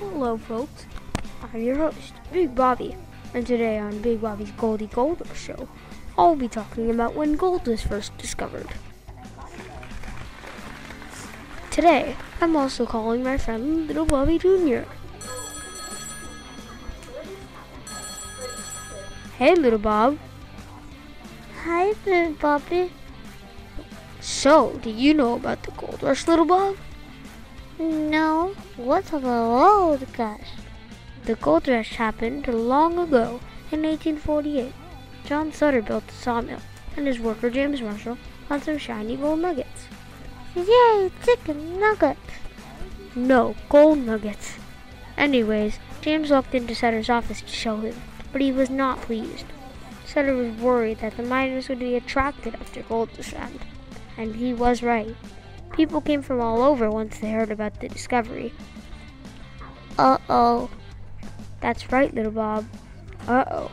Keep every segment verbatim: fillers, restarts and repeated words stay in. Hello folks, I'm your host, Big Bobby, and today on Big Bobby's Goldie Gold Rush Show, I'll be talking about when gold was first discovered. Today, I'm also calling my friend Little Bobby Junior Hey Little Bob. Hi Big Bobby. So, do you know about the gold rush, Little Bob? No, what a gold rush? The gold rush happened long ago in eighteen forty-eight. John Sutter built a sawmill, and his worker James Marshall found some shiny gold nuggets. Yay, chicken nuggets! No, gold nuggets. Anyways, James walked into Sutter's office to show him, but he was not pleased. Sutter was worried that the miners would be attracted after gold was found, and he was right. People came from all over once they heard about the discovery. Uh-oh. That's right, Little Bob. Uh-oh.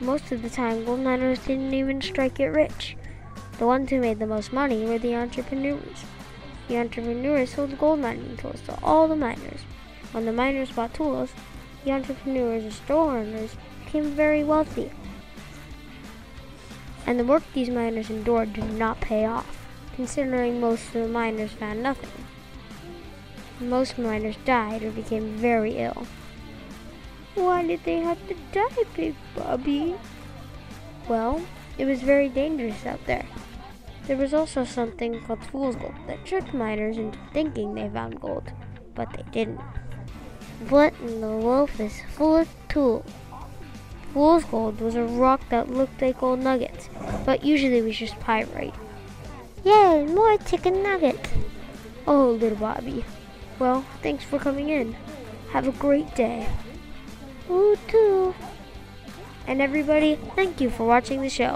Most of the time, gold miners didn't even strike it rich. The ones who made the most money were the entrepreneurs. The entrepreneurs sold gold mining tools to all the miners. When the miners bought tools, the entrepreneurs or store owners became very wealthy. And the work these miners endured did not pay off, considering most of the miners found nothing. Most miners died or became very ill. Why did they have to die, Big Bobby? Well, it was very dangerous out there. There was also something called fool's gold that tricked miners into thinking they found gold, but they didn't. What in the world is fool's tool? Fool's gold was a rock that looked like gold nuggets, but usually was just pyrite. Yay, more chicken nuggets! Oh, Little Bobby. Well, thanks for coming in. Have a great day. You too. And everybody, thank you for watching the show.